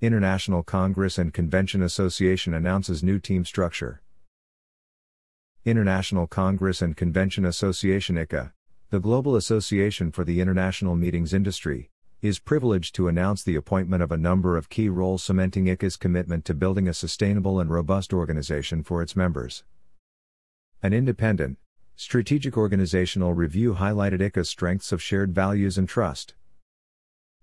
International Congress and Convention Association announces new team structure. International Congress and Convention Association ICCA, the Global Association for the International Meetings Industry, is privileged to announce the appointment of a number of key roles cementing ICCA's commitment to building a sustainable and robust organization for its members. An independent, strategic organizational review highlighted ICCA's strengths of shared values and trust.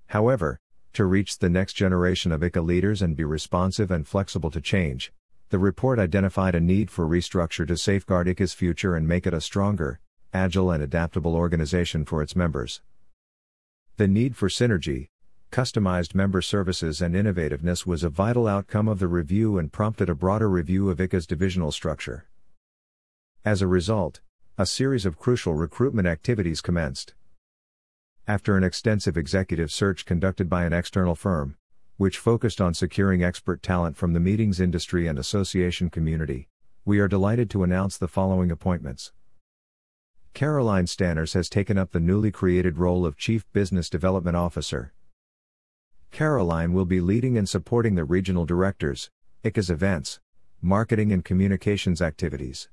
However, to reach the next generation of ICCA leaders and be responsive and flexible to change, the report identified a need for restructure to safeguard ICCA's future and make it a stronger, agile and adaptable organization for its members. The need for synergy, customized member services and innovativeness was a vital outcome of the review and prompted a broader review of ICCA's divisional structure. As a result, a series of crucial recruitment activities commenced. After an extensive executive search conducted by an external firm, which focused on securing expert talent from the meetings industry and association community, we are delighted to announce the following appointments. Caroline Stanners has taken up the newly created role of Chief Business Development Officer. Caroline will be leading and supporting the regional directors, ICCA's events, marketing and communications activities.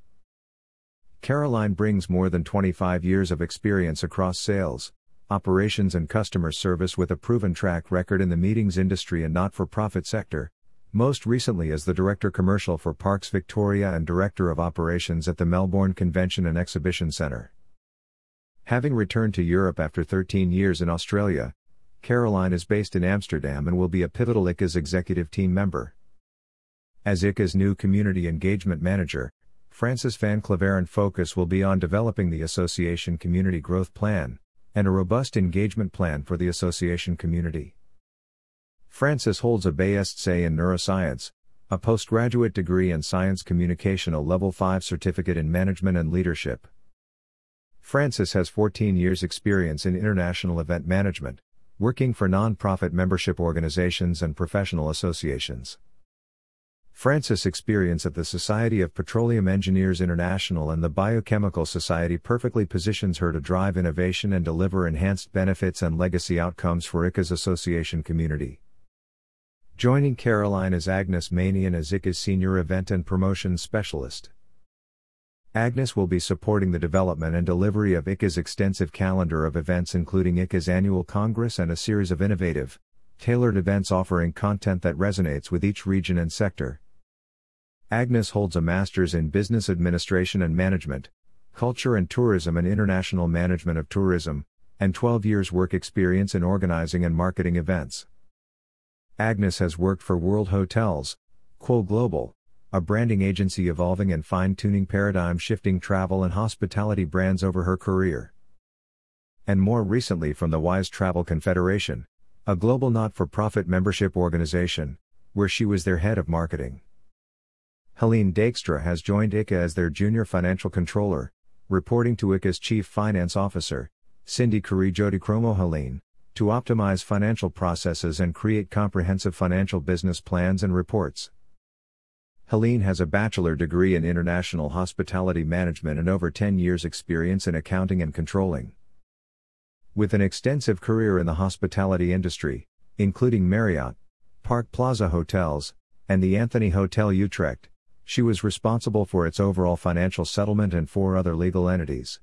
Caroline brings more than 25 years of experience across sales, operations and customer service with a proven track record in the meetings industry and not-for-profit sector, most recently as the Director Commercial for Parks Victoria and Director of Operations at the Melbourne Convention and Exhibition Centre. Having returned to Europe after 13 years in Australia, Caroline is based in Amsterdam and will be a pivotal ICCA's executive team member. As ICCA's new Community Engagement Manager, Frances van Claveren's focus will be on developing the Association Community Growth Plan, and a robust engagement plan for the association community. Frances holds a BSc in Neuroscience, a postgraduate degree in Science Communication, a Level 5 certificate in Management and Leadership. Frances has 14 years' experience in international event management, working for non-profit membership organizations and professional associations. Frances' experience at the Society of Petroleum Engineers International and the Biochemical Society perfectly positions her to drive innovation and deliver enhanced benefits and legacy outcomes for ICCA's association community. Joining Caroline is Agnes Manian as ICCA's Senior Event and Promotions Specialist. Agnes will be supporting the development and delivery of ICCA's extensive calendar of events, including ICCA's annual Congress and a series of innovative, tailored events offering content that resonates with each region and sector. Agnes holds a Master's in Business Administration and Management, Culture and Tourism and International Management of Tourism, and 12 years' work experience in organizing and marketing events. Agnes has worked for World Hotels, Quo Global, a branding agency evolving and fine-tuning paradigm-shifting travel and hospitality brands over her career. And more recently from the Wise Travel Confederation, a global not-for-profit membership organization, where she was their head of marketing. Helene Dijkstra has joined ICCA as their junior financial controller, reporting to ICCA's Chief Finance Officer, Cindy Curry-Jodichromo Helene, to optimize financial processes and create comprehensive financial business plans and reports. Helene has a bachelor degree in international hospitality management and over 10 years' experience in accounting and controlling. With an extensive career in the hospitality industry, including Marriott, Park Plaza Hotels, and the Anthony Hotel Utrecht, she was responsible for its overall financial settlement and 4 other legal entities.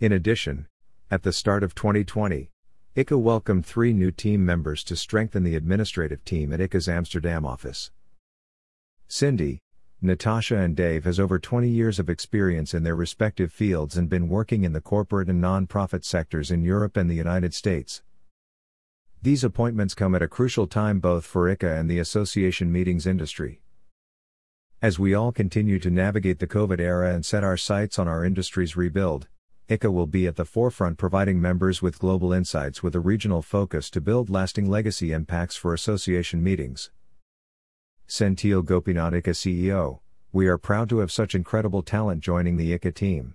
In addition, at the start of 2020, ICCA welcomed 3 new team members to strengthen the administrative team at ICCA's Amsterdam office. Cindy, Natasha and Dave has over 20 years of experience in their respective fields and been working in the corporate and non-profit sectors in Europe and the United States. These appointments come at a crucial time both for ICCA and the association meetings industry. As we all continue to navigate the COVID era and set our sights on our industry's rebuild, ICCA will be at the forefront providing members with global insights with a regional focus to build lasting legacy impacts for association meetings. Senthil Gopinath, ICCA CEO, we are proud to have such incredible talent joining the ICCA team.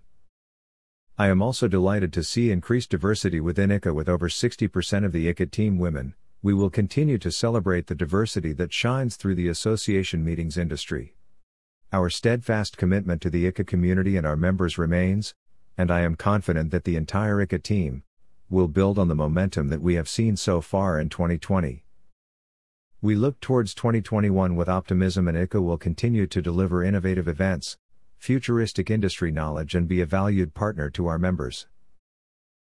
I am also delighted to see increased diversity within ICCA with over 60% of the ICCA team women. We will continue to celebrate the diversity that shines through the association meetings industry. Our steadfast commitment to the ICCA community and our members remains, and I am confident that the entire ICCA team will build on the momentum that we have seen so far in 2020. We look towards 2021 with optimism, and ICCA will continue to deliver innovative events, futuristic industry knowledge, and be a valued partner to our members.